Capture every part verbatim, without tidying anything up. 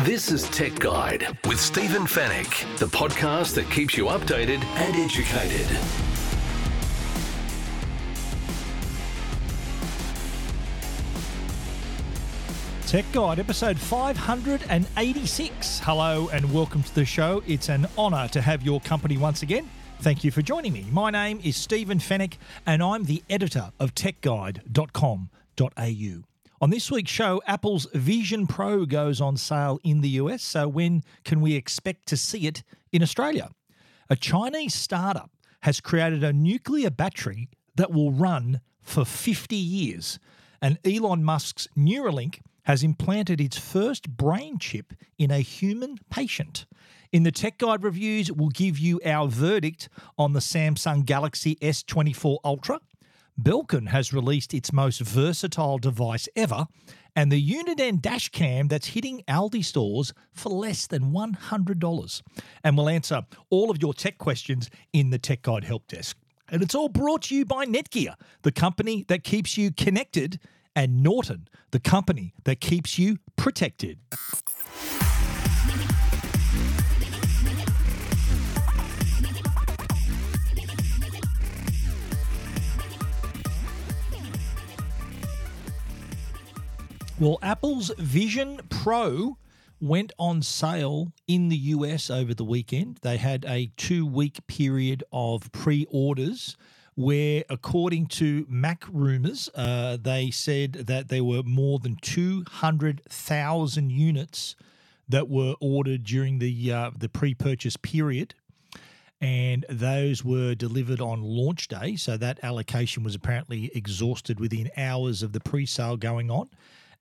This is Tech Guide with Stephen Fenech, the podcast that keeps you updated and educated. Tech Guide, episode five eighty-six. Hello and welcome to the show. It's an honour to have your company once again. Thank you for joining me. My name is Stephen Fenech and I'm the editor of tech guide dot com dot a u. On this week's show, Apple's Vision Pro goes on sale in the U S, so when can we expect to see it in Australia? A Chinese startup has created a nuclear battery that will run for fifty years, and Elon Musk's Neuralink has implanted its first brain chip in a human patient. In the Tech Guide reviews, we'll give you our verdict on the Samsung Galaxy S twenty-four Ultra. Belkin has released its most versatile device ever, and the Uniden Dash Cam that's hitting Aldi stores for less than one hundred dollars. And we'll answer all of your tech questions in the Tech Guide Help Desk. And it's all brought to you by Netgear, the company that keeps you connected, and Norton, the company that keeps you protected. Well, Apple's Vision Pro went on sale in the U S over the weekend. They had a two-week period of pre-orders where, according to Mac Rumors, uh, they said that there were more than two hundred thousand units that were ordered during the uh, the pre-purchase period, and those were delivered on launch day. So that allocation was apparently exhausted within hours of the pre-sale going on.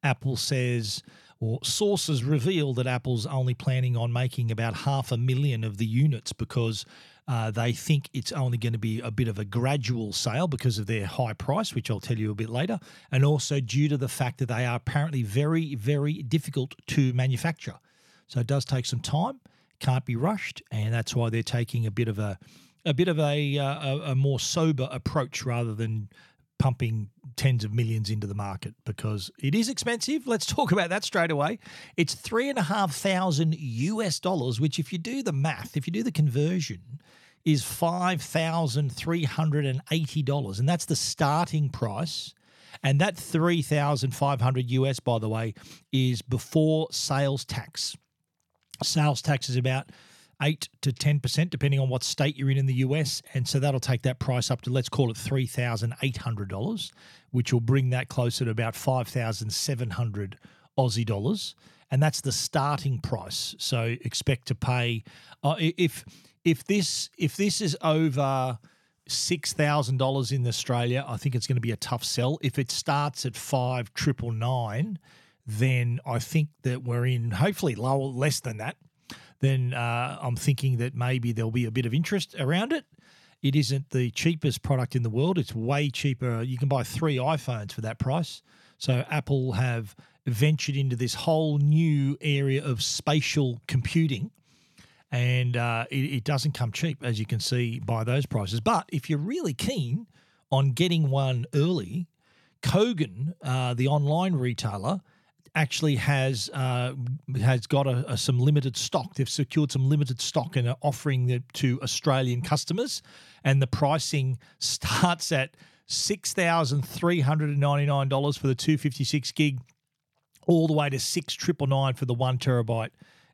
Apple says, or sources reveal that Apple's only planning on making about half a million of the units because uh, they think it's only going to be a bit of a gradual sale because of their high price, which I'll tell you a bit later, and also due to the fact that they are apparently very, very difficult to manufacture. So it does take some time, can't be rushed, and that's why they're taking a bit of a, a bit of a, a, a more sober approach rather than pumping tens of millions into the market because it is expensive. Let's talk about that straight away. It's three and a half thousand U S dollars, which if you do the math, if you do the conversion, is five thousand three hundred eighty dollars. And that's the starting price. And that three thousand five hundred U S, by the way, is before sales tax. Sales tax is about eight to ten percent, depending on what state you're in in the U S. And so that'll take that price up to, let's call it three thousand eight hundred dollars, which will bring that closer to about five thousand seven hundred Aussie dollars. And that's the starting price. So expect to pay uh, – if if this if this is over six thousand dollars in Australia, I think it's going to be a tough sell. If it starts at five thousand nine hundred ninety-nine dollars, then I think that we're in hopefully lower, less than that. Then uh, I'm thinking that maybe there'll be a bit of interest around it. It isn't the cheapest product in the world. It's way cheaper. You can buy three iPhones for that price. So Apple have ventured into this whole new area of spatial computing, and uh, it, it doesn't come cheap, as you can see by those prices. But if you're really keen on getting one early, Kogan, uh, the online retailer, actually has uh, has got a, a, some limited stock. They've secured some limited stock and are offering it to Australian customers. And the pricing starts at six thousand three hundred ninety-nine dollars for the two fifty-six gig, all the way to six thousand nine hundred ninety-nine dollars for the one terabyte.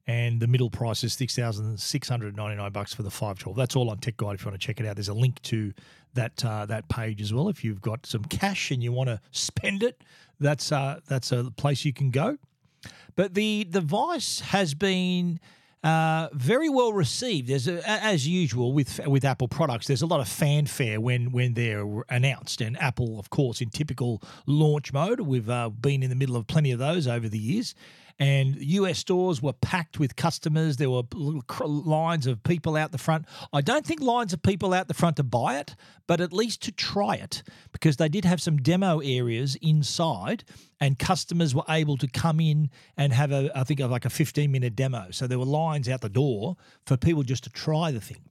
And the middle price is six thousand six hundred ninety-nine dollars for the five twelve. That's all on Tech Guide if you want to check it out. There's a link to that uh, that page as well. If you've got some cash and you want to spend it, that's uh, that's a place you can go. But the device has been uh, very well received. There's a, as usual with with Apple products, there's a lot of fanfare when when they're announced. And Apple, of course, in typical launch mode, we've uh, been in the middle of plenty of those over the years. And U S stores were packed with customers. There were lines of people out the front. I don't think lines of people out the front to buy it, but at least to try it, because they did have some demo areas inside and customers were able to come in and have, a, I think, like a fifteen-minute demo. So there were lines out the door for people just to try the thing.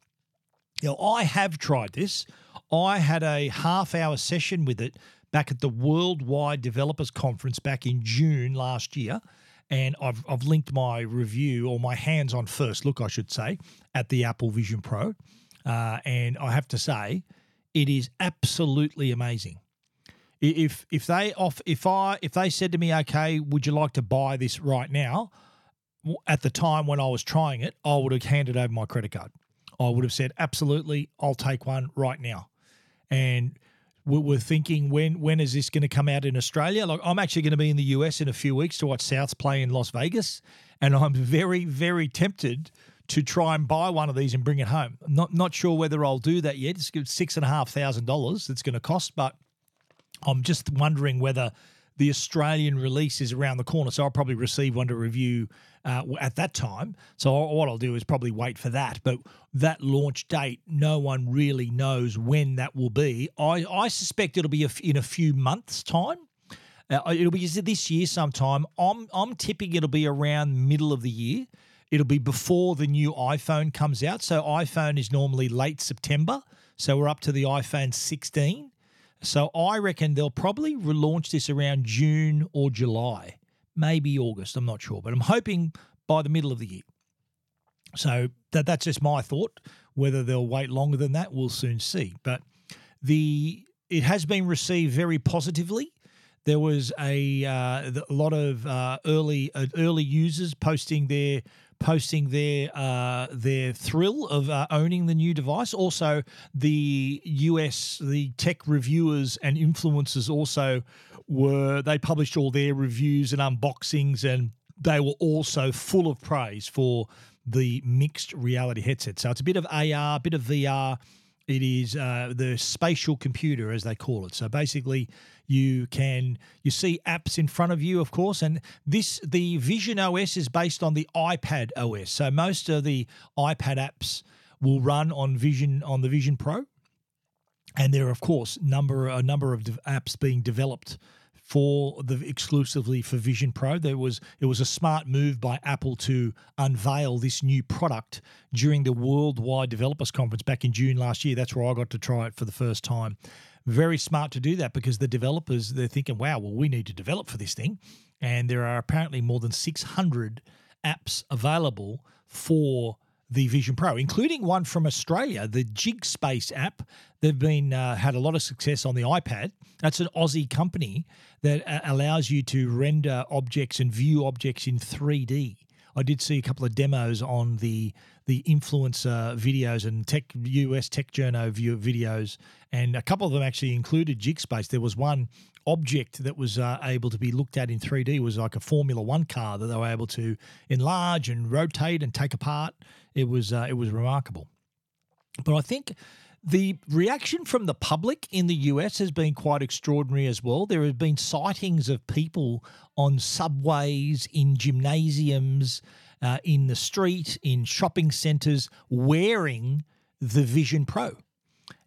You know, I have tried this. I had a half-hour session with it back at the Worldwide Developers Conference back in June last year. And I've I've linked my review, or my hands-on first look, I should say, at the Apple Vision Pro. Uh, and I have to say, it is absolutely amazing. If if they off if I if they said to me, okay, would you like to buy this right now? At the time when I was trying it, I would have handed over my credit card. I would have said, absolutely, I'll take one right now. And we were thinking, when when is this going to come out in Australia? Like, I'm actually going to be in the U S in a few weeks to watch Souths play in Las Vegas, and I'm very, very tempted to try and buy one of these and bring it home. Not not sure whether I'll do that yet. It's six thousand five hundred dollars it's going to cost, but I'm just wondering whether the Australian release is around the corner, so I'll probably receive one to review uh, at that time. So what I'll do is probably wait for that. But that launch date, no one really knows when that will be. I, I suspect it'll be a f- in a few months' time. Uh, it'll be this year sometime. I'm I'm tipping it'll be around middle of the year. It'll be before the new iPhone comes out. So iPhone is normally late September. So we're up to the iPhone sixteen. So I reckon they'll probably relaunch this around June or July, maybe August. I'm not sure, but I'm hoping by the middle of the year. So that that's just my thought. Whether they'll wait longer than that, we'll soon see. But the it has been received very positively. There was a, uh, a lot of uh, early uh, early users posting their posting their uh, their thrill of uh, owning the new device. Also, the U S the tech reviewers and influencers also were they published all their reviews and unboxings, and they were also full of praise for the mixed reality headset. So it's a bit of A R, a bit of V R. It is uh, the spatial computer, as they call it. So basically, you can you see apps in front of you, of course, and this the Vision O S is based on the iPad O S. So most of the iPad apps will run on Vision on the Vision Pro, and there are of course number a number of dev- apps being developed for the exclusively for Vision Pro. There was it was a smart move by Apple to unveil this new product during the Worldwide Developers Conference back in June last year. That's where I got to try it for the first time. Very smart to do that, because the developers, they're thinking, wow, well, we need to develop for this thing. And there are apparently more than six hundred apps available for the Vision Pro, including one from Australia, the Jigspace app. They've been uh, had a lot of success on the iPad. That's an Aussie company that uh, allows you to render objects and view objects in three D. I did see a couple of demos on the the influencer videos and tech U S Tech Journo view videos, and a couple of them actually included Jigspace. There was one object that was uh, able to be looked at in three D. It was like a Formula One car that they were able to enlarge and rotate and take apart. It was uh, it was remarkable. But I think the reaction from the public in the U S has been quite extraordinary as well. There have been sightings of people on subways, in gymnasiums, uh, in the street, in shopping centres, wearing the Vision Pro.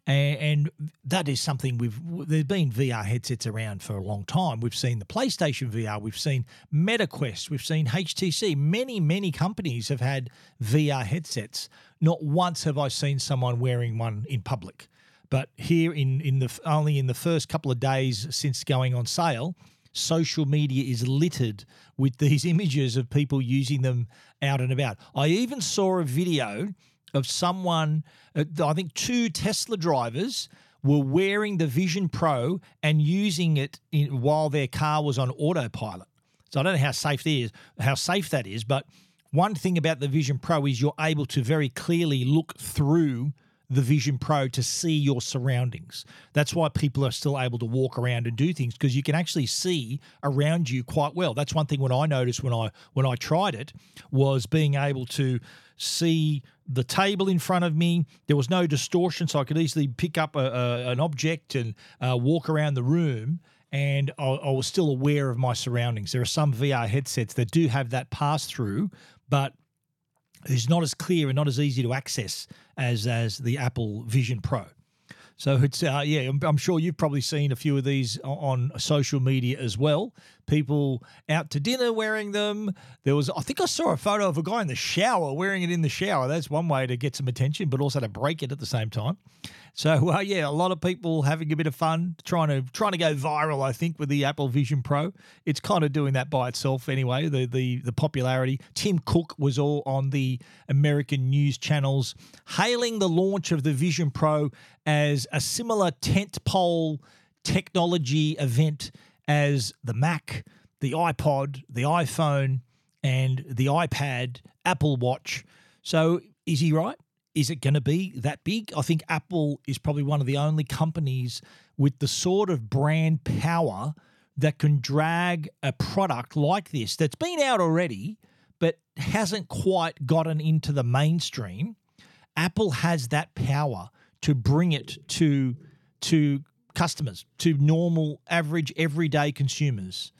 And that is something we've – there's been V R headsets around for a long time. We've seen the PlayStation V R. We've seen MetaQuest. We've seen H T C. Many, many companies have had V R headsets. Not once have I seen someone wearing one in public. But here in, in the only in the first couple of days since going on sale, social media is littered with these images of people using them out and about. I even saw a video – of someone, I think two Tesla drivers were wearing the Vision Pro and using it in, while their car was on autopilot. So I don't know how safe that is, how safe that is, but one thing about the Vision Pro is you're able to very clearly look through the Vision Pro to see your surroundings. That's why people are still able to walk around and do things, because you can actually see around you quite well. That's one thing when I noticed when I when I tried it was being able to see the table in front of me. There was no distortion, so I could easily pick up a, a, an object and uh, walk around the room, and I, I was still aware of my surroundings. There are some V R headsets that do have that pass-through, but it's not as clear and not as easy to access as as the Apple Vision Pro. So it's uh, yeah, I'm, I'm sure you've probably seen a few of these on social media as well. people out to dinner wearing them. There was, I think I saw a photo of a guy in the shower wearing it in the shower. That's one way to get some attention, but also to break it at the same time. So uh, yeah, a lot of people having a bit of fun, trying to trying to go viral, I think, with the Apple Vision Pro. It's kind of doing that by itself anyway, the the the popularity. Tim Cook was all on the American news channels hailing the launch of the Vision Pro as a similar tentpole technology event as the Mac, the iPod, the iPhone, and the iPad, Apple Watch. So is he right? Is it going to be that big? I think Apple is probably one of the only companies with the sort of brand power that can drag a product like this that's been out already but hasn't quite gotten into the mainstream. Apple has that power to bring it to to customers, to normal, average, everyday consumers.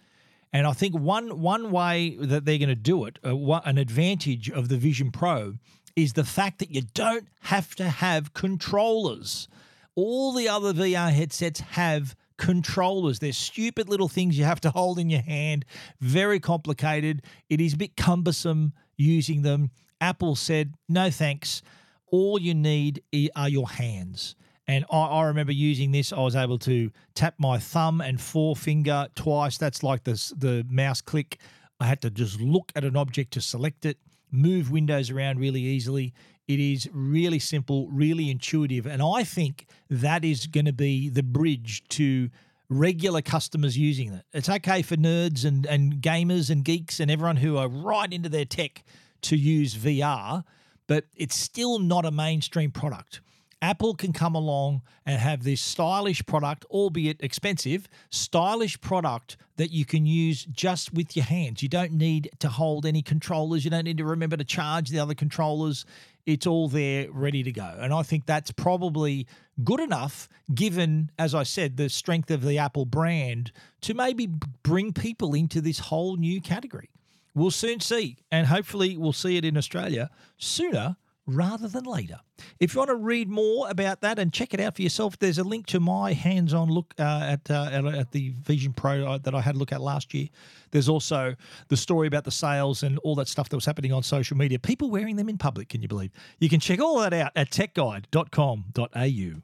And I think one one way that they're going to do it, uh, one, an advantage of the Vision Pro, is the fact that you don't have to have controllers. All the other V R headsets have controllers. They're stupid little things you have to hold in your hand, very complicated. It is a bit cumbersome using them. Apple said, no thanks. All you need are your hands. And I, I remember using this. I was able to tap my thumb and forefinger twice. That's like the, the mouse click. I had to just look at an object to select it, move windows around really easily. It is really simple, really intuitive. And I think that is going to be the bridge to regular customers using it. It's okay for nerds and, and gamers and geeks and everyone who are right into their tech to use V R, but it's still not a mainstream product. Apple can come along and have this stylish product, albeit expensive, stylish product that you can use just with your hands. You don't need to hold any controllers. You don't need to remember to charge the other controllers. It's all there ready to go. And I think that's probably good enough, given, as I said, the strength of the Apple brand, to maybe bring people into this whole new category. We'll soon see, and hopefully we'll see it in Australia sooner rather than later. If you want to read more about that and check it out for yourself, there's a link to my hands-on look uh, at, uh, at the Vision Pro that I had a look at last year. There's also the story about the sales and all that stuff that was happening on social media. People wearing them in public, can you believe? You can check all that out at tech guide dot com dot a u.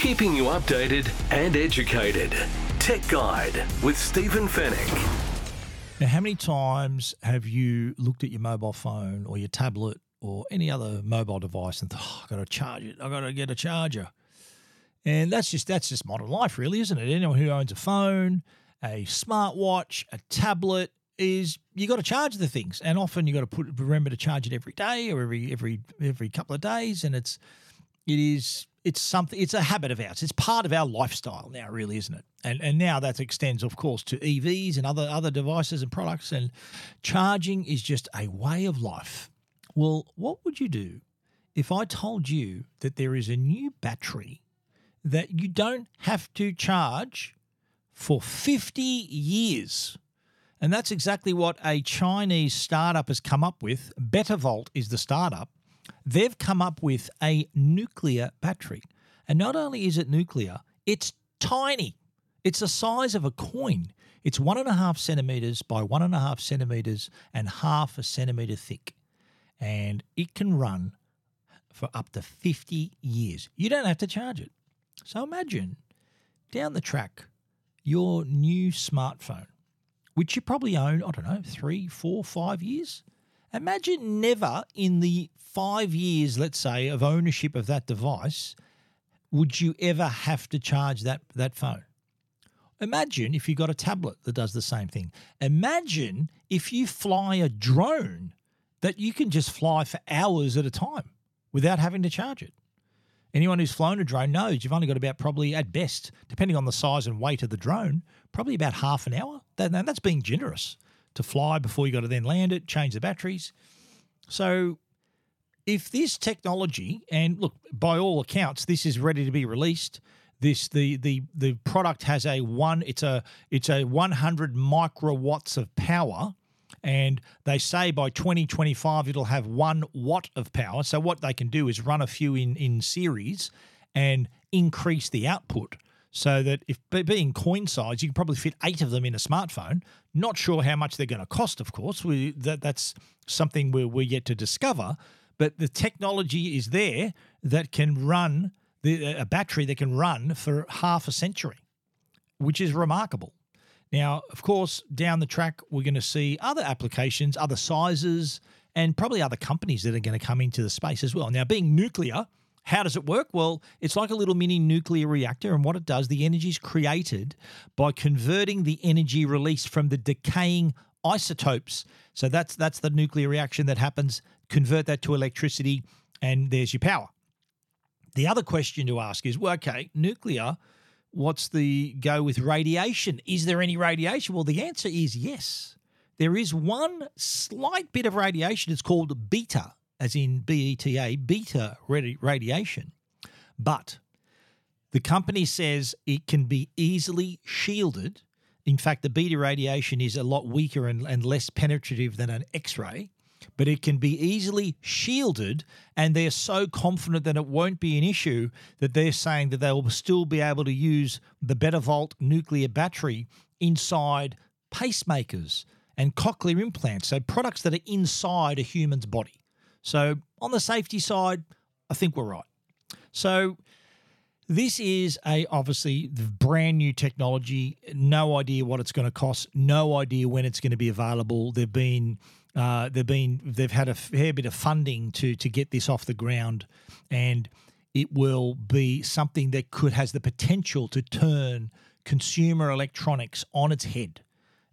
Keeping you updated and educated. Tech Guide with Stephen Fenech. Now, how many times have you looked at your mobile phone or your tablet or any other mobile device and thought, oh, I've got to charge it, I've got to get a charger? And that's just that's just modern life, really, isn't it? Anyone who owns a phone, a smartwatch, a tablet, is you got to charge the things. And often you got to put remember to charge it every day or every every every couple of days. And it's it is it's something it's a habit of ours. It's part of our lifestyle now, really, isn't it? And and now that extends, of course, to E Vs and other other devices and products. And charging is just a way of life. Well, what would you do if I told you that there is a new battery that you don't have to charge for fifty years? And that's exactly what a Chinese startup has come up with. Betavolt is the startup. They've come up with a nuclear battery. And not only is it nuclear, it's tiny. It's the size of a coin. It's one and a half centimetres by one and a half centimetres and half a centimetre thick. And it can run for up to fifty years. You don't have to charge it. So imagine down the track, your new smartphone, which you probably own, I don't know, three, four, five years. Imagine never in the five years, let's say, of ownership of that device, would you ever have to charge that, that phone. Imagine if you got a tablet that does the same thing. Imagine if you fly a drone that you can just fly for hours at a time without having to charge it. Anyone who's flown a drone knows you've only got about probably at best, depending on the size and weight of the drone, probably about half an hour. That, that's being generous to fly before you got to then land it, change the batteries. So if this technology, and look, by all accounts, this is ready to be released. This the the the product has a one it's a it's a one hundred microwatts of power. And they say by twenty twenty-five, it'll have one watt of power. So what they can do is run a few in, in series and increase the output. so that if being coin size, you can probably fit eight of them in a smartphone. Not sure how much they're going to cost, of course. We, that, that's something we're, we're yet to discover. But the technology is there that can run the, a battery that can run for half a century, which is remarkable. Now, of course, down the track, we're going to see other applications, other sizes, and probably other companies that are going to come into the space as well. Now, being nuclear, how does it work? Well, it's like a little mini nuclear reactor, and what it does, the energy is created by converting the energy released from the decaying isotopes. So that's that's the nuclear reaction that happens. Convert that to electricity, and there's your power. The other question to ask is, well, okay, nuclear, what's the go with radiation? Is there any radiation? Well, the answer is yes. There is one slight bit of radiation. It's called beta, as in B E T A, beta radiation. But the company says it can be easily shielded. In fact, the beta radiation is a lot weaker and, and less penetrative than an X-ray, but it can be easily shielded, and they're so confident that it won't be an issue that they're saying that they will still be able to use the Betavolt nuclear battery inside pacemakers and cochlear implants, so products that are inside a human's body. So on the safety side, I think we're right. So this is a obviously brand new technology, no idea what it's going to cost, no idea when it's going to be available. They've been uh, they've been they've had a fair bit of funding to to get this off the ground, and it will be something that could has the potential to turn consumer electronics on its head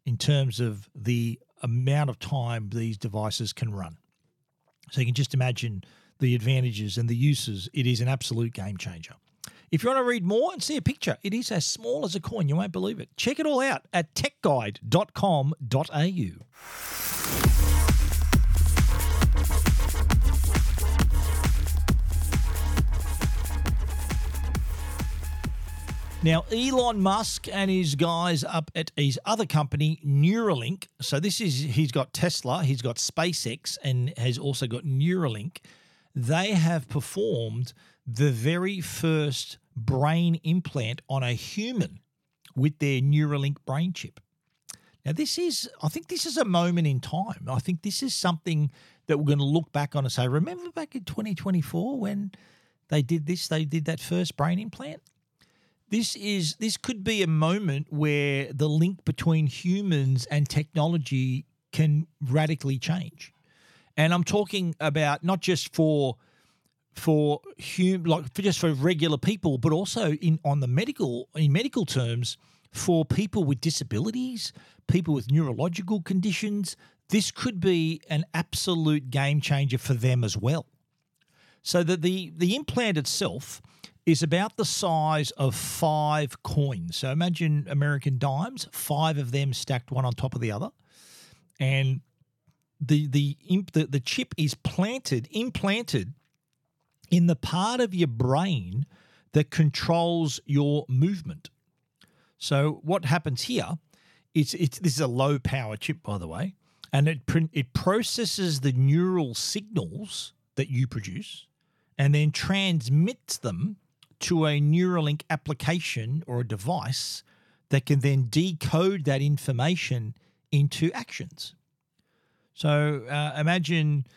in terms of the amount of time these devices can run. So you can just imagine the advantages and the uses. It is an absolute game changer. If you want to read more and see a picture, it is as small as a coin. You won't believe it. Check it all out at tech guide dot com dot a u. Now, Elon Musk and his guys up at his other company, Neuralink. So this is, he's got Tesla, he's got SpaceX, and has also got Neuralink. They have performed the very first brain implant on a human with their Neuralink brain chip. Now, this is, I think this is a moment in time. I think this is something that we're going to look back on and say, remember back in twenty twenty-four when they did this, they did that first brain implant? This is this could be a moment where the link between humans and technology can radically change, and I'm talking about not just for for hum, like for just for regular people, but also in on the medical in medical terms for people with disabilities, people with neurological conditions. This could be an absolute game changer for them as well. So that the the implant itself is about the size of five coins. So imagine American dimes, five of them stacked one on top of the other. And the the imp, the, the chip is planted, implanted in the part of your brain that controls your movement. So what happens here, it's, it's this is a low power chip, by the way, and it it processes the neural signals that you produce and then transmits them to a Neuralink application or a device that can then decode that information into actions. So uh, imagine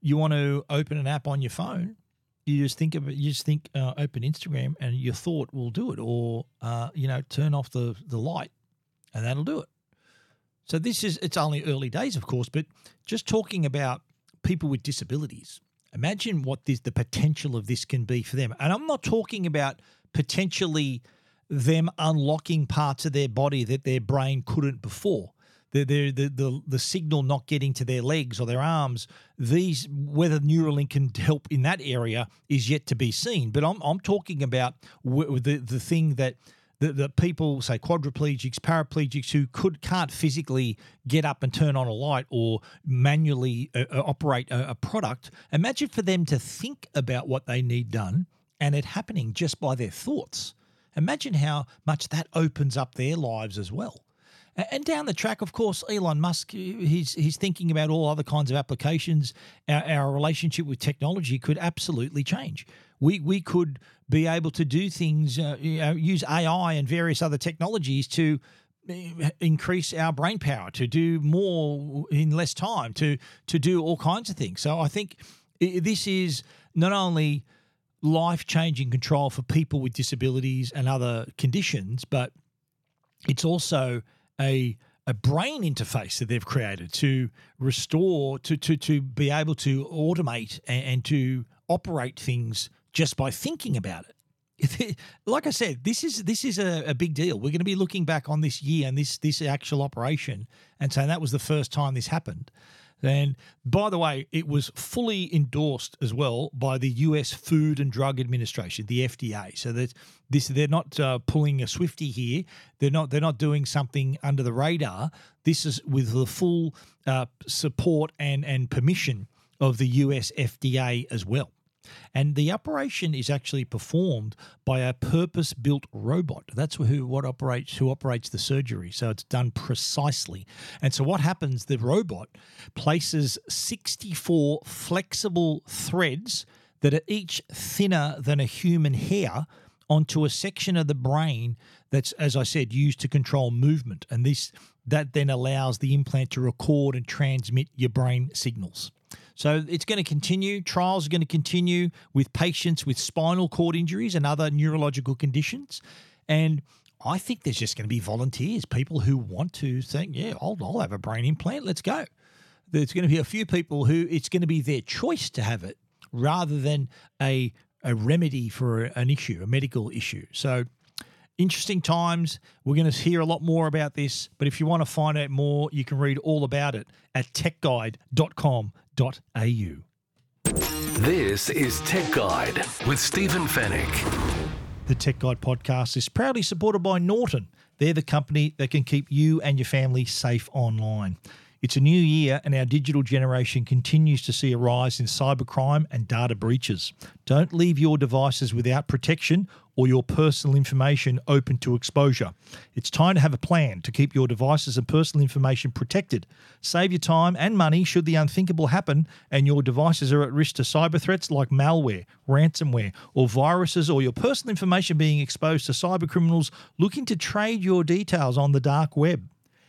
you want to open an app on your phone. You just think of it. You just think uh, open Instagram, and your thought will do it, or uh, you know, turn off the the light, and that'll do it. So this is it's only early days, of course, but just talking about people with disabilities. Imagine what this, the potential of this can be for them. And I'm not talking about potentially them unlocking parts of their body that their brain couldn't before. The, the, the, the, the signal not getting to their legs or their arms, these whether Neuralink can help in that area is yet to be seen. But I'm I'm talking about the, the thing that the, the people, say quadriplegics, paraplegics who could can't physically get up and turn on a light or manually uh, operate a, a product. Imagine for them to think about what they need done and it happening just by their thoughts. Imagine how much that opens up their lives as well. And down the track, of course, Elon Musk, he's he's thinking about all other kinds of applications. Our, our relationship with technology could absolutely change. We we could be able to do things, uh, you know, use A I and various other technologies to increase our brain power, to do more in less time, to to do all kinds of things. So I think this is not only life-changing control for people with disabilities and other conditions, but it's also a a brain interface that they've created to restore, to to to be able to automate and, and to operate things just by thinking about it. Like I said, this is this is a, a big deal. We're going to be looking back on this year and this this actual operation and saying that was the first time this happened. And by the way, it was fully endorsed as well by the U S Food and Drug Administration, the F D A. So that this they're not uh, pulling a Swifty here. They're not they're not doing something under the radar. This is with the full uh, support and and permission of the U S F D A as well. And the operation is actually performed by a purpose-built robot. That's who what operates who operates the surgery. So it's done precisely. And so what happens, the robot places sixty-four flexible threads that are each thinner than a human hair onto a section of the brain that's, as I said, used to control movement. And this that then allows the implant to record and transmit your brain signals. So it's going to continue. Trials are going to continue with patients with spinal cord injuries and other neurological conditions. And I think there's just going to be volunteers, people who want to think, yeah, I'll, I'll have a brain implant. Let's go. There's going to be a few people who it's going to be their choice to have it rather than a, a remedy for an issue, a medical issue. So interesting times. We're going to hear a lot more about this. But if you want to find out more, you can read all about it at tech guide dot com dot a u. This is Tech Guide with Stephen Fenech. The Tech Guide podcast is proudly supported by Norton. They're the company that can keep you and your family safe online. It's a new year and our digital generation continues to see a rise in cybercrime and data breaches. Don't leave your devices without protection or your personal information open to exposure. It's time to have a plan to keep your devices and personal information protected. Save your time and money should the unthinkable happen and your devices are at risk to cyber threats like malware, ransomware, or viruses, or your personal information being exposed to cyber criminals looking to trade your details on the dark web.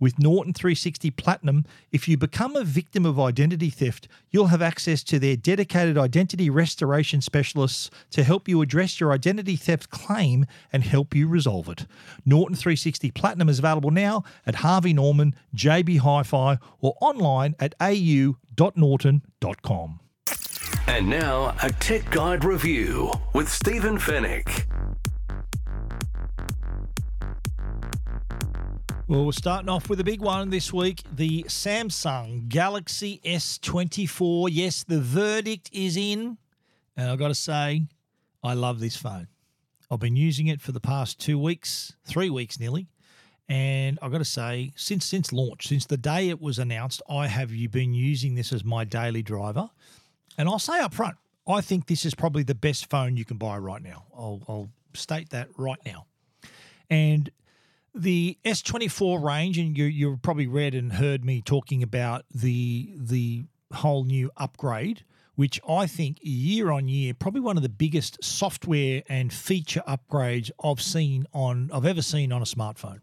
With Norton three sixty Platinum, if you become a victim of identity theft, you'll have access to their dedicated identity restoration specialists to help you address your identity theft claim and help you resolve it. Norton three sixty Platinum is available now at Harvey Norman, J B Hi-Fi, or online at a u dot norton dot com. And now, a Tech Guide review with Stephen Fenech. Well, we're starting off with a big one this week, the Samsung Galaxy S twenty-four. Yes, the verdict is in. And I've got to say, I love this phone. I've been using it for the past two weeks, three weeks nearly. And I've got to say, since since launch, since the day it was announced, I have been using this as my daily driver. And I'll say up front, I think this is probably the best phone you can buy right now. I'll, I'll state that right now. And the S twenty-four range, and you you probably read and heard me talking about the the whole new upgrade, which I think year on year, probably one of the biggest software and feature upgrades I've seen on I've ever seen on a smartphone.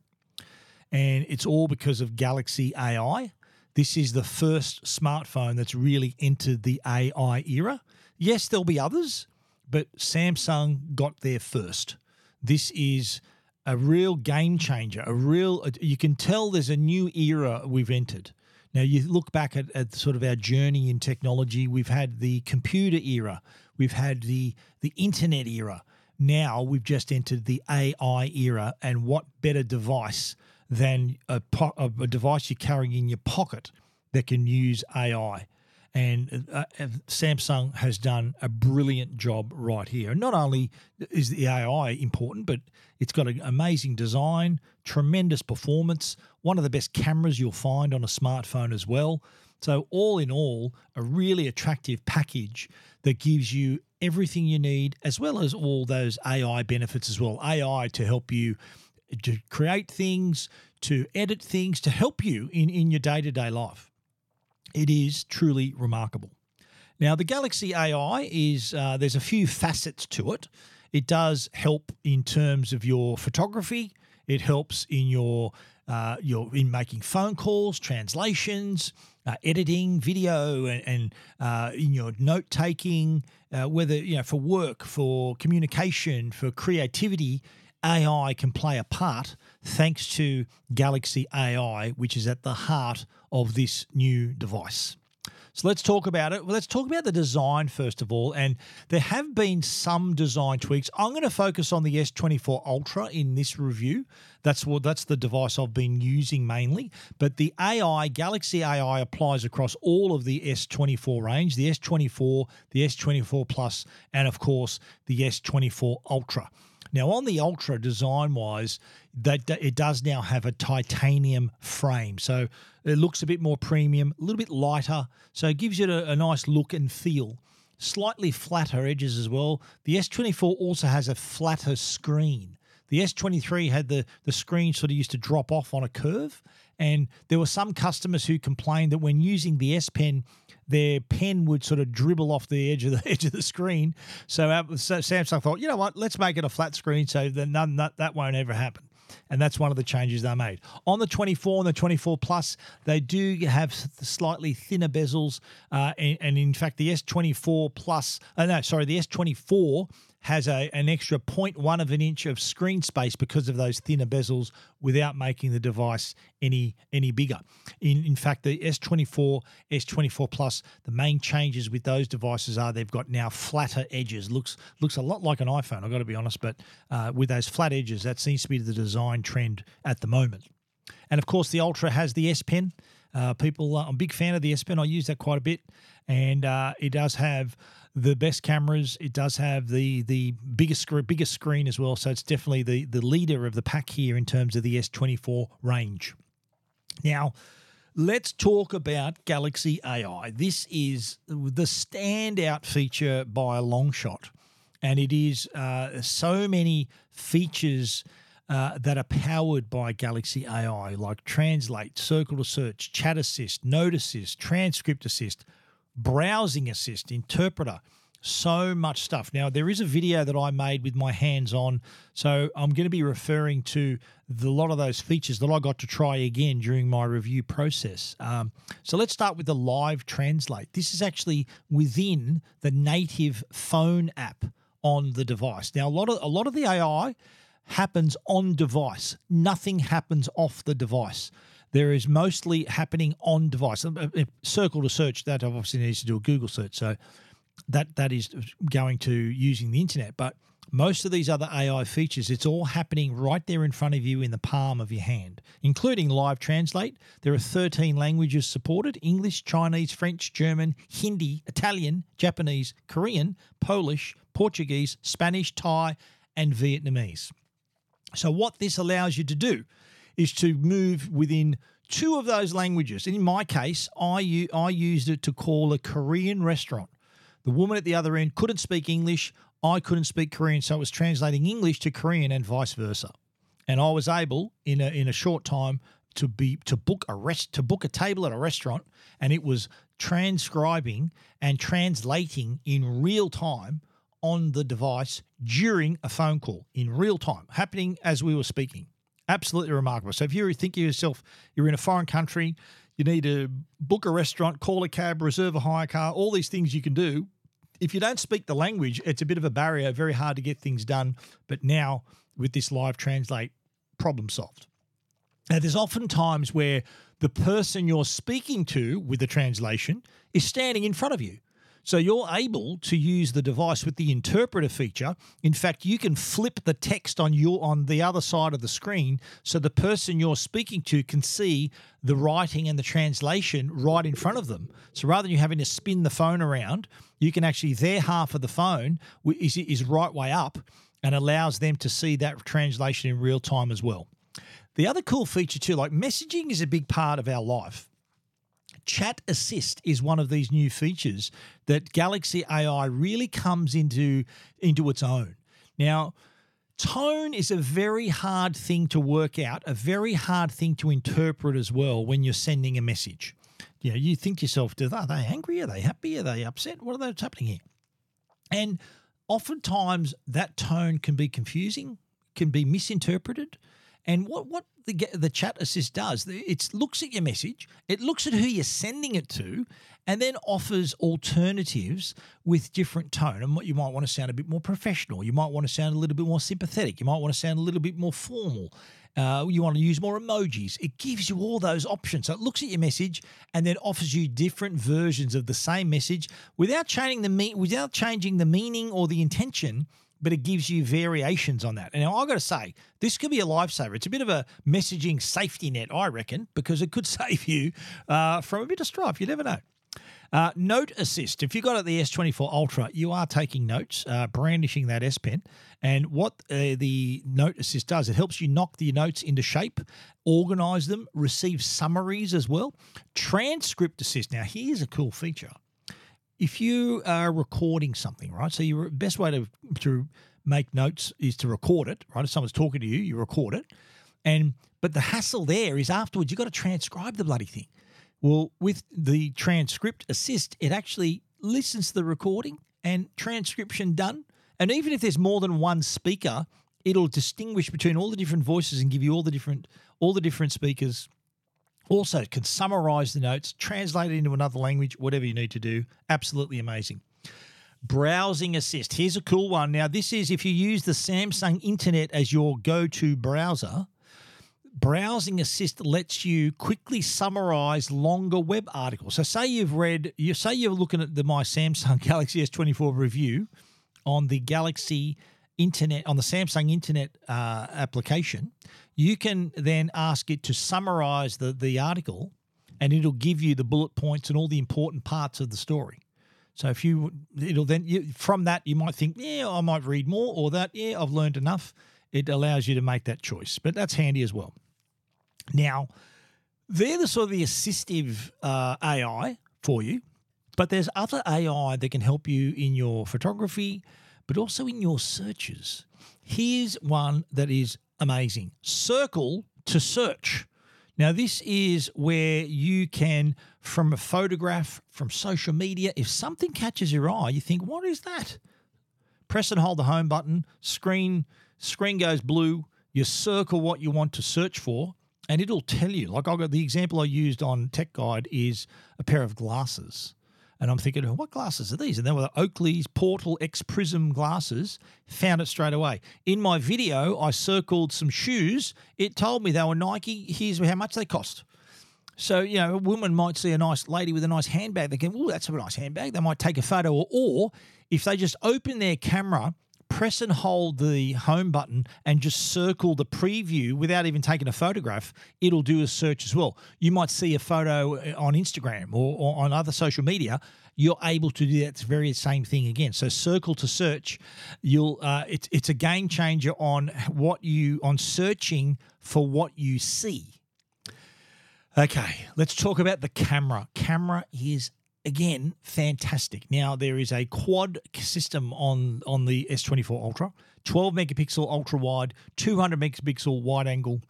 And it's all because of Galaxy A I. This is the first smartphone that's really entered the A I era. Yes, there'll be others, but Samsung got there first. This is a real game changer, a real – you can tell there's a new era we've entered. Now, you look back at, at sort of our journey in technology. We've had the computer era. We've had the the internet era. Now we've just entered the A I era, and what better device than a, po- a device you're carrying in your pocket that can use A I? And uh, Samsung has done a brilliant job right here. And not only is the A I important, but it's got an amazing design, tremendous performance, one of the best cameras you'll find on a smartphone as well. So all in all, a really attractive package that gives you everything you need, as well as all those A I benefits as well. A I to help you to create things, to edit things, to help you in, in your day-to-day life. It is truly remarkable. Now, the Galaxy A I is, uh, there's a few facets to it. It does help in terms of your photography. It helps in your, uh, your in making phone calls, translations, Uh, editing, video, and, and uh, in your note-taking, uh, whether, you know, for work, for communication, for creativity, A I can play a part thanks to Galaxy A I, which is at the heart of this new device. So let's talk about it. Well, let's talk about the design first of all. And there have been some design tweaks. I'm going to focus on the S twenty-four Ultra in this review. That's what that's the device I've been using mainly. But the A I, Galaxy A I applies across all of the S twenty-four range, the S twenty-four, the S twenty-four Plus, and of course the S twenty-four Ultra. Now, on the Ultra, design-wise, that it does now have a titanium frame. So it looks a bit more premium, a little bit lighter. So it gives it a, a nice look and feel. Slightly flatter edges as well. The S twenty-four also has a flatter screen. The S twenty-three had the, the screen sort of used to drop off on a curve. And there were some customers who complained that when using the S Pen, their pen would sort of dribble off the edge of the edge of the screen. So, so Samsung thought, you know what, let's make it a flat screen so that none, that, that won't ever happen. And that's one of the changes they made. On the twenty-four and the twenty-four Plus, they do have slightly thinner bezels. Uh, and, and in fact, the S twenty-four Plus, oh no, sorry, the S twenty-four has a, an extra zero point one of an inch of screen space because of those thinner bezels without making the device any any bigger. In in fact, the S twenty-four, S twenty-four Plus, the main changes with those devices are they've got now flatter edges. Looks looks a lot like an iPhone, I've got to be honest, but uh, with those flat edges, that seems to be the design trend at the moment. And of course, the Ultra has the S Pen. Uh, people, uh, I'm a big fan of the S Pen. I use that quite a bit. And uh, it does have the best cameras. It does have the the biggest, biggest screen as well. So it's definitely the, the leader of the pack here in terms of the S twenty-four range. Now, let's talk about Galaxy A I. This is the standout feature by a long shot. And it is uh, so many features Uh, that are powered by Galaxy A I, like Translate, Circle to Search, Chat Assist, Note Assist, Transcript Assist, Browsing Assist, Interpreter, so much stuff. Now, there is a video that I made with my hands on, so I'm going to be referring to the, a lot of those features that I got to try again during my review process. Um, so let's start with the Live Translate. This is actually within the native phone app on the device. Now, a lot of a lot of the A I happens on device. Nothing happens off the device. There is mostly happening on device. Circle to Search, that obviously needs to do a Google search. So that that is going to using the internet. But most of these other A I features, it's all happening right there in front of you in the palm of your hand, including Live Translate. There are thirteen languages supported: English, Chinese, French, German, Hindi, Italian, Japanese, Korean, Polish, Portuguese, Spanish, Thai, and Vietnamese. So what this allows you to do is to move within two of those languages. In my case, I, u- I used it to call a Korean restaurant. The woman at the other end couldn't speak English. I couldn't speak Korean, so it was translating English to Korean and vice versa. And I was able, in a, in a short time, to be to book a rest to book a table at a restaurant, and it was transcribing and translating in real time on the device during a phone call in real time, happening as we were speaking. Absolutely remarkable. So if you think to yourself, you're in a foreign country, you need to book a restaurant, call a cab, reserve a hire car, all these things you can do. If you don't speak the language, it's a bit of a barrier, very hard to get things done. But now with this Live Translate, problem solved. Now, there's often times where the person you're speaking to with the translation is standing in front of you. So you're able to use the device with the interpreter feature. In fact, you can flip the text on your on the other side of the screen so the person you're speaking to can see the writing and the translation right in front of them. So rather than you having to spin the phone around, you can actually, their half of the phone is, is right way up and allows them to see that translation in real time as well. The other cool feature too, like messaging is a big part of our life. Chat Assist is one of these new features that Galaxy A I really comes into, into its own. Now, tone is a very hard thing to work out, a very hard thing to interpret as well when you're sending a message. You know, you think to yourself, are they angry? Are they happy? Are they upset? What are they happening here? And oftentimes that tone can be confusing, can be misinterpreted. And what, what the the Chat Assist does, it looks at your message, it looks at who you're sending it to, and then offers alternatives with different tone. And what you might want to sound a bit more professional. You might want to sound a little bit more sympathetic. You might want to sound a little bit more formal. Uh, you want to use more emojis. It gives you all those options. So it looks at your message and then offers you different versions of the same message without changing the me- without changing the meaning or the intention, but it gives you variations on that. And now I've got to say, this could be a lifesaver. It's a bit of a messaging safety net, I reckon, because it could save you uh, from a bit of strife. You never know. Uh, Note Assist. If you got the S twenty-four Ultra, you are taking notes, uh, brandishing that S Pen. And what uh, the Note Assist does, it helps you knock the notes into shape, organize them, receive summaries as well. Transcript Assist. Now, here's a cool feature. If you are recording something, right, so your best way to, to make notes is to record it, right? If someone's talking to you, you record it. and But the hassle there is afterwards you've got to transcribe the bloody thing. Well, with the Transcript Assist, it actually listens to the recording and transcription done. And even if there's more than one speaker, it'll distinguish between all the different voices and give you all the different all the different speakers. Also, it can summarize the notes, translate it into another language, whatever you need to do. Absolutely amazing. Browsing Assist. Here's a cool one. Now, this is if you use the Samsung Internet as your go-to browser, Browsing Assist lets you quickly summarize longer web articles. So say you've read, you say you're looking at the My Samsung Galaxy S twenty-four review on the Galaxy Internet, on the Samsung Internet uh, application, you can then ask it to summarize the, the article and it'll give you the bullet points and all the important parts of the story. So if you, it'll then, you, from that, you might think, yeah, I might read more or that, yeah, I've learned enough. It allows you to make that choice, but that's handy as well. Now, they're the sort of the assistive uh, A I for you, but there's other A I that can help you in your photography, but also in your searches. Here's one that is amazing. Circle to Search. Now, this is where you can, from a photograph, from social media, if something catches your eye, you think, what is that? Press and hold the home button, screen, screen goes blue, you circle what you want to search for, and it'll tell you. Like I got the example I used on Tech Guide is a pair of glasses. And I'm thinking, oh, what glasses are these? And they were the Oakley's Portal X Prism glasses. Found it straight away. In my video, I circled some shoes. It told me they were Nike. Here's how much they cost. So, you know, a woman might see a nice lady with a nice handbag. They go, oh, that's a nice handbag. They might take a photo. Or, or if they just open their camera, press and hold the home button and just circle the preview without even taking a photograph, it'll do a search as well. You might see a photo on Instagram or, or on other social media. You're able to do that very same thing again. So Circle to Search, you'll uh, it's it's a game changer on what you on searching for what you see. Okay, let's talk about the camera. Camera is again, fantastic. Now, there is a quad system on, on the S twenty-four Ultra, twelve megapixel ultra-wide, two hundred megapixel wide-angle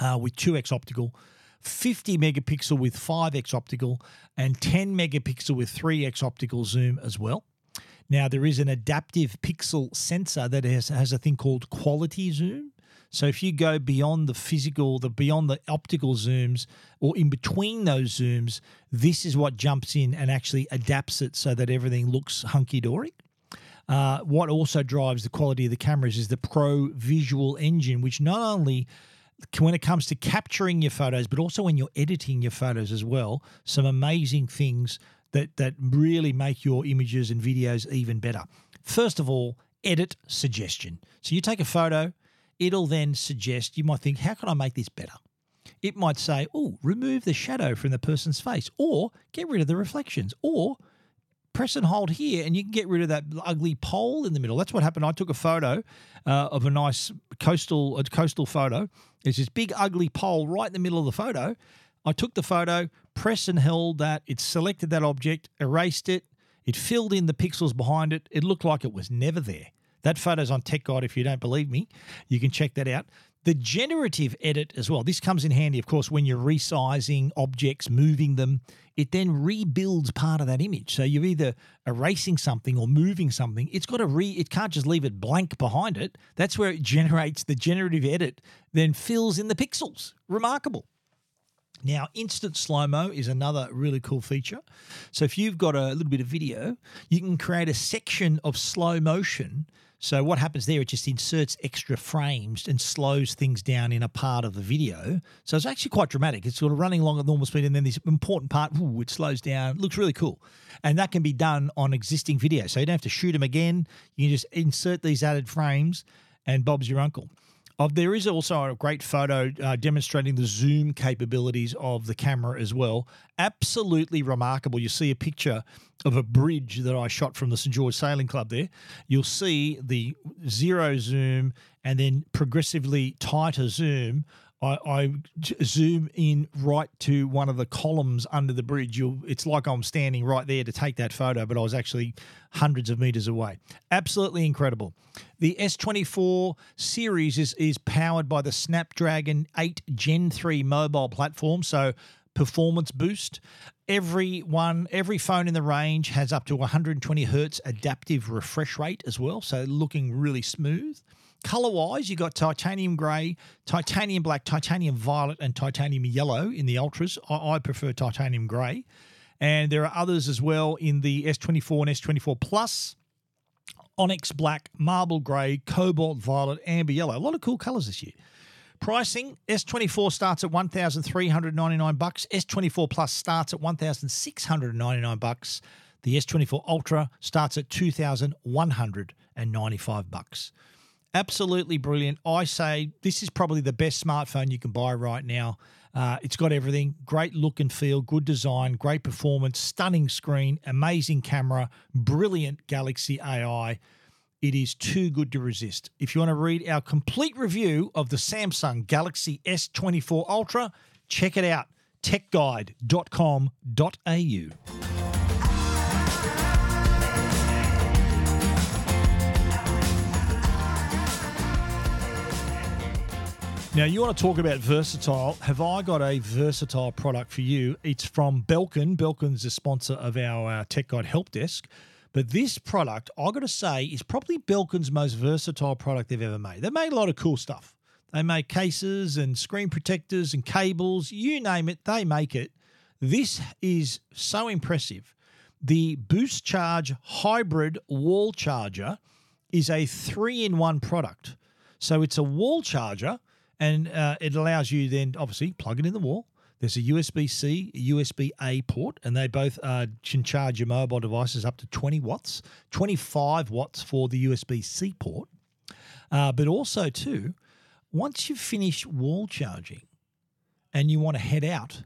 uh, with two X optical, fifty megapixel with five X optical, and ten megapixel with three X optical zoom as well. Now, there is an adaptive pixel sensor that has, has a thing called quality zoom. So if you go beyond the physical, the beyond the optical zooms or in between those zooms, this is what jumps in and actually adapts it so that everything looks hunky-dory. Uh, what also drives the quality of the cameras is the Pro Visual Engine, which not only when it comes to capturing your photos, but also when you're editing your photos as well, some amazing things that that really make your images and videos even better. First of all, edit suggestion. So you take a photo, it'll then suggest, you might think, how can I make this better? It might say, oh, remove the shadow from the person's face, or get rid of the reflections, or press and hold here and you can get rid of that ugly pole in the middle. That's what happened. I took a photo uh, of a nice coastal, a coastal photo. There's this big ugly pole right in the middle of the photo. I took the photo, pressed and held that. It selected that object, erased it. It filled in the pixels behind it. It looked like it was never there. That photo's on Tech Guide. If you don't believe me, you can check that out. The generative edit as well. This comes in handy, of course, when you're resizing objects, moving them. It then rebuilds part of that image. So you're either erasing something or moving something. It's got to re. It can't just leave it blank behind it. That's where it generates the generative edit, then fills in the pixels. Remarkable. Now, instant slow-mo is another really cool feature. So if you've got a little bit of video, you can create a section of slow motion. So what happens there, it just inserts extra frames and slows things down in a part of the video. So it's actually quite dramatic. It's sort of running along at normal speed, and then this important part, ooh, it slows down. It looks really cool. And that can be done on existing videos. So you don't have to shoot them again. You can just insert these added frames, and Bob's your uncle. Oh, there is also a great photo uh, demonstrating the zoom capabilities of the camera as well. Absolutely remarkable. You see a picture of a bridge that I shot from the Saint George Sailing Club there. You'll see the zero zoom and then progressively tighter zoom. I, I zoom in right to one of the columns under the bridge. You'll, it's like I'm standing right there to take that photo, but I was actually hundreds of meters away. Absolutely incredible. The S twenty-four series is, is powered by the Snapdragon eight Gen three mobile platform, so performance boost. Every one, every phone in the range has up to one hundred twenty hertz adaptive refresh rate as well, so looking really smooth. Color-wise, you've got titanium grey, titanium black, titanium violet, and titanium yellow in the Ultras. I, I prefer titanium grey. And there are others as well in the S twenty-four and S twenty-four Plus. Onyx black, marble grey, cobalt violet, amber yellow. A lot of cool colours this year. Pricing, S twenty-four starts at one thousand three hundred ninety-nine dollars. S twenty-four Plus starts at one thousand six hundred ninety-nine dollars. The S twenty-four Ultra starts at two thousand one hundred ninety-five dollars. Absolutely brilliant. I say this is probably the best smartphone you can buy right now. Uh, it's got everything. Great look and feel, good design, great performance, stunning screen, amazing camera, brilliant Galaxy A I. It is too good to resist. If you want to read our complete review of the Samsung Galaxy S twenty-four Ultra, check it out, tech guide dot com dot a u. Now, you want to talk about versatile. Have I got a versatile product for you? It's from Belkin. Belkin's a sponsor of our uh, Tech Guide Help Desk. But this product, I've got to say, is probably Belkin's most versatile product they've ever made. They made a lot of cool stuff. They make cases and screen protectors and cables. You name it, they make it. This is so impressive. The Boost Charge Hybrid Wall Charger is a three in one product. So it's a wall charger. And uh, it allows you then, obviously, plug it in the wall. There's a U S B C, a U S B A port, and they both uh, can charge your mobile devices up to twenty watts, twenty-five watts for the U S B C port. Uh, but also, too, once you finish wall charging and you want to head out,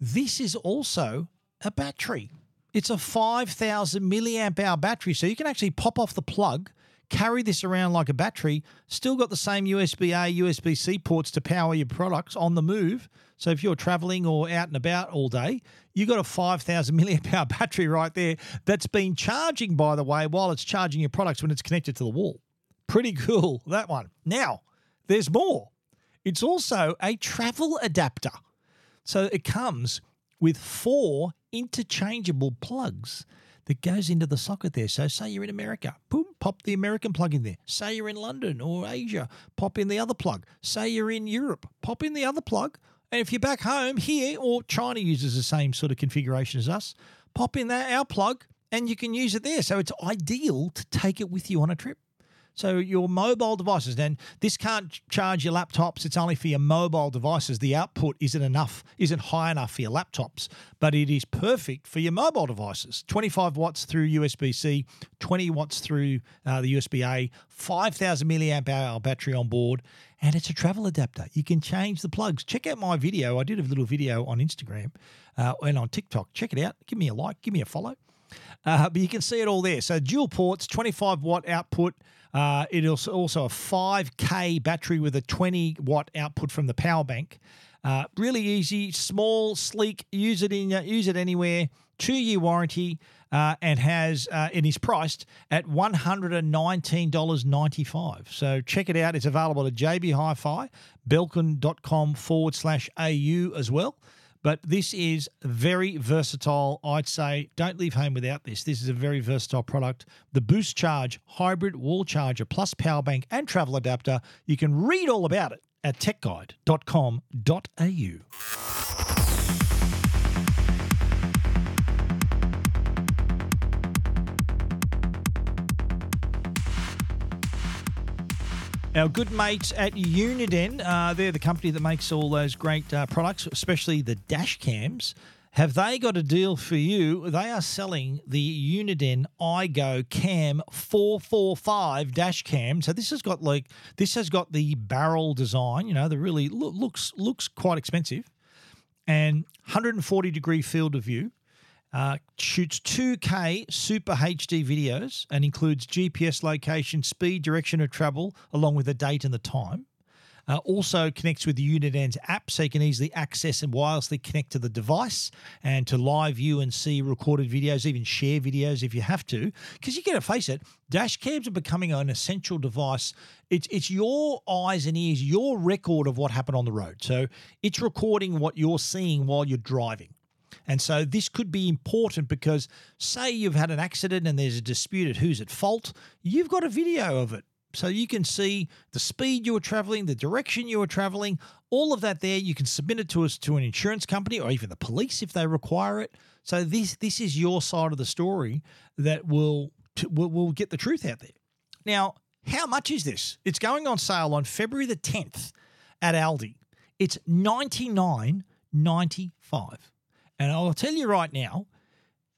this is also a battery. It's a five thousand milliamp hour battery, so you can actually pop off the plug, carry this around like a battery, still got the same U S B A, U S B C ports to power your products on the move. So if you're traveling or out and about all day, you've got a five thousand milliamp hour battery right there that's been charging, by the way, while it's charging your products when it's connected to the wall. Pretty cool, that one. Now, there's more. It's also a travel adapter. So it comes with four interchangeable plugs that goes into the socket there. So say you're in America, boom, pop the American plug in there. Say you're in London or Asia, pop in the other plug. Say you're in Europe, pop in the other plug. And if you're back home here, or China uses the same sort of configuration as us, pop in that, our plug, and you can use it there. So it's ideal to take it with you on a trip. So your mobile devices, then this can't charge your laptops. It's only for your mobile devices. The output isn't enough, isn't high enough for your laptops, but it is perfect for your mobile devices. twenty-five watts through U S B C, twenty watts through uh, the U S B A, five thousand milliamp hour battery on board, and it's a travel adapter. You can change the plugs. Check out my video. I did a little video on Instagram uh, and on TikTok. Check it out. Give me a like. Give me a follow. Uh, but you can see it all there. So dual ports, twenty-five watt output. Uh, it is also a five K battery with a twenty watt output from the power bank. Uh, really easy, small, sleek. Use it in, uh, use it anywhere. Two-year warranty, uh, and has uh, it is priced at one hundred nineteen dollars ninety-five. So check it out. It's available at J B Hi-Fi, belkin.com forward slash AU as well. But this is very versatile. I'd say don't leave home without this. This is a very versatile product. The Boost Charge Hybrid Wall Charger plus power bank and travel adapter. You can read all about it at tech guide dot com dot a u. Our good mates at Uniden, uh, they're the company that makes all those great uh, products, especially the dash cams. Have they got a deal for you? They are selling the Uniden iGo Cam four forty-five dash cam. So this has got like this has got the barrel design. You know, the really lo- looks looks quite expensive, and one hundred forty degree field of view. Uh, shoots two K Super H D videos and includes G P S location, speed, direction of travel, along with the date and the time. Uh, also connects with the Uniden's app, so you can easily access and wirelessly connect to the device and to live view and see recorded videos, even share videos if you have to. Because you got to face it, dash cams are becoming an essential device. It's it's your eyes and ears, your record of what happened on the road. So it's recording what you're seeing while you're driving. And so this could be important because say you've had an accident and there's a dispute at who's at fault, you've got a video of it. So you can see the speed you were traveling, the direction you were traveling, all of that there. You can submit it to us to an insurance company or even the police if they require it. So this this is your side of the story that will, t- will, will get the truth out there. Now, how much is this? It's going on sale on February the tenth at Aldi. It's ninety-nine dollars ninety-five. And I'll tell you right now,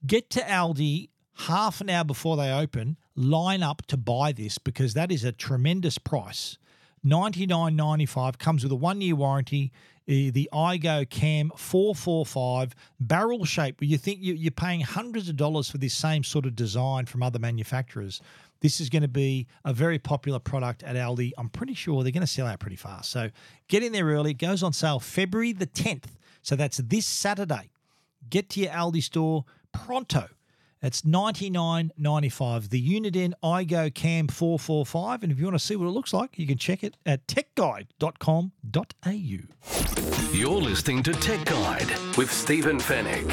get to Aldi half an hour before they open, line up to buy this because that is a tremendous price. ninety-nine dollars ninety-five, comes with a one-year warranty, the iGo Cam four forty-five, barrel shape. You think you're paying hundreds of dollars for this same sort of design from other manufacturers. This is going to be a very popular product at Aldi. I'm pretty sure they're going to sell out pretty fast. So get in there early. It goes on sale February the tenth. So that's this Saturday. Get to your Aldi store pronto. It's ninety-nine dollars ninety-five, the Uniden iGo Cam four forty-five. And if you want to see what it looks like, you can check it at tech guide dot com dot a u. You're listening to Tech Guide with Stephen Fenech.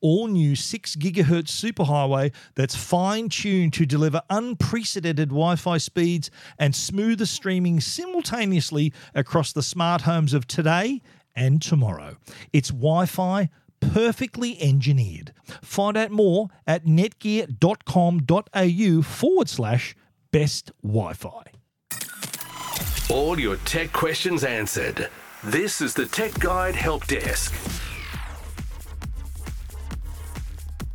all-new six gigahertz superhighway that's fine-tuned to deliver unprecedented Wi-Fi speeds and smoother streaming simultaneously across the smart homes of today and tomorrow. It's Wi-Fi perfectly engineered. Find out more at netgear.com.au forward slash best Wi-Fi. All your tech questions answered. This is the Tech Guide Help Desk.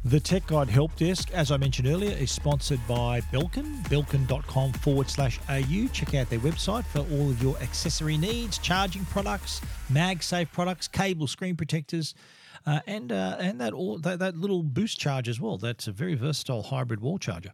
The Tech Guide Help Desk, as I mentioned earlier, is sponsored by Belkin, belkin.com forward slash au. Check out their website for all of your accessory needs, charging products, MagSafe products, cable screen protectors, uh, and uh, and that, all, that that little boost charge as well. That's a very versatile hybrid wall charger.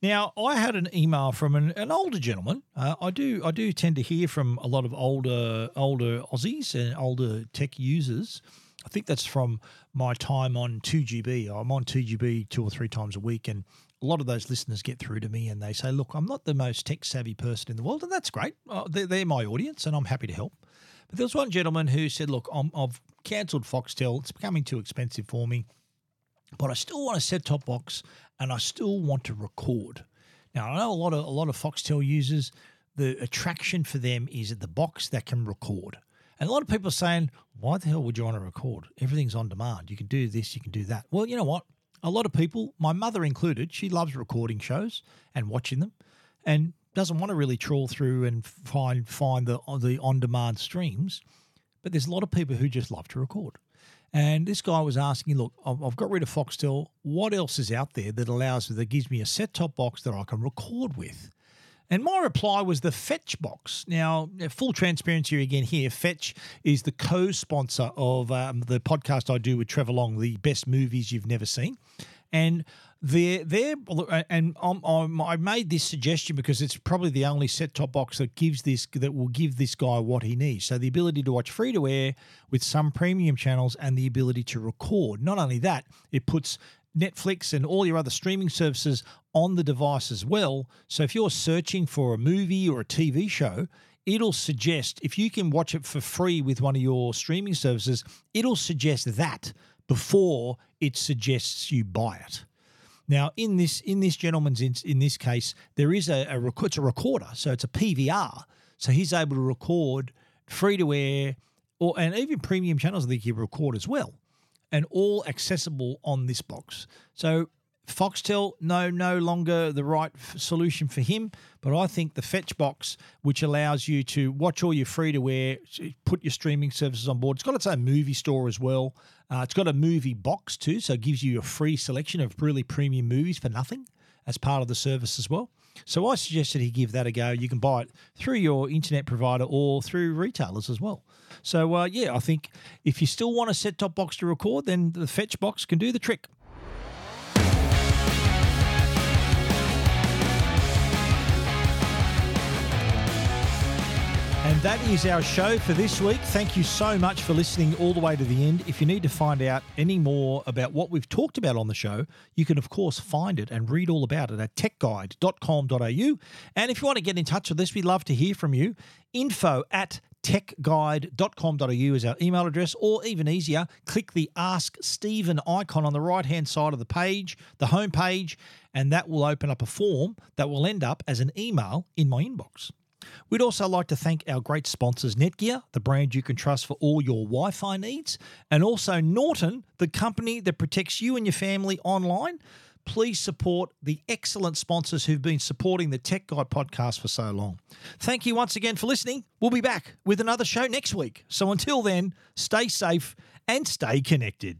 Now, I had an email from an, an older gentleman. Uh, I do I do tend to hear from a lot of older older Aussies and older tech users. I think that's from my time on two G B. I'm on two G B two or three times a week, and a lot of those listeners get through to me and they say, look, I'm not the most tech-savvy person in the world, and that's great. Uh, they're, they're my audience and I'm happy to help. But there was one gentleman who said, look, I'm, I've cancelled Foxtel. It's becoming too expensive for me, but I still want a set-top box and I still want to record. Now, I know a lot of a lot of Foxtel users, the attraction for them is the box that can record. And a lot of people are saying, why the hell would you want to record? Everything's on demand. You can do this, you can do that. Well, you know what? A lot of people, my mother included, she loves recording shows and watching them and doesn't want to really trawl through and find find the, the on-demand streams. But there's a lot of people who just love to record. And this guy was asking, look, I've got rid of Foxtel. What else is out there that allows, that gives me a set-top box that I can record with? And my reply was the Fetch Box. Now, full transparency again here, Fetch is the co-sponsor of um, the podcast I do with Trevor Long, the best movies you've never seen. And they're, they're, and I'm, I'm, I made this suggestion because it's probably the only set-top box that gives this that will give this guy what he needs. So the ability to watch free-to-air with some premium channels and the ability to record. Not only that, it puts Netflix and all your other streaming services on the device as well. So if you're searching for a movie or a T V show, it'll suggest, if you can watch it for free with one of your streaming services, it'll suggest that before it suggests you buy it. Now, in this in this gentleman's in, in this case, there is a, a it's a recorder, so it's a P V R. So he's able to record free to air, or and even premium channels. I think he record as well. And all accessible on this box. So Foxtel, no, no longer the right f- solution for him. But I think the Fetch Box, which allows you to watch all your free-to-air, put your streaming services on board. It's got its own movie store as well. Uh, it's got a movie box too, so it gives you a free selection of really premium movies for nothing as part of the service as well. So I suggested he give that a go. You can buy it through your internet provider or through retailers as well. So, uh, yeah, I think if you still want a set-top box to record, then the Fetch Box can do the trick. And that is our show for this week. Thank you so much for listening all the way to the end. If you need to find out any more about what we've talked about on the show, you can, of course, find it and read all about it at tech guide dot com dot a u. And if you want to get in touch with us, we'd love to hear from you. Info at tech guide dot com dot a u is our email address, or even easier, click the Ask Stephen icon on the right-hand side of the page, the home page, and that will open up a form that will end up as an email in my inbox. We'd also like to thank our great sponsors, Netgear, the brand you can trust for all your Wi-Fi needs, and also Norton, the company that protects you and your family online. Please support the excellent sponsors who've been supporting the Tech Guide podcast for so long. Thank you once again for listening. We'll be back with another show next week. So until then, stay safe and stay connected.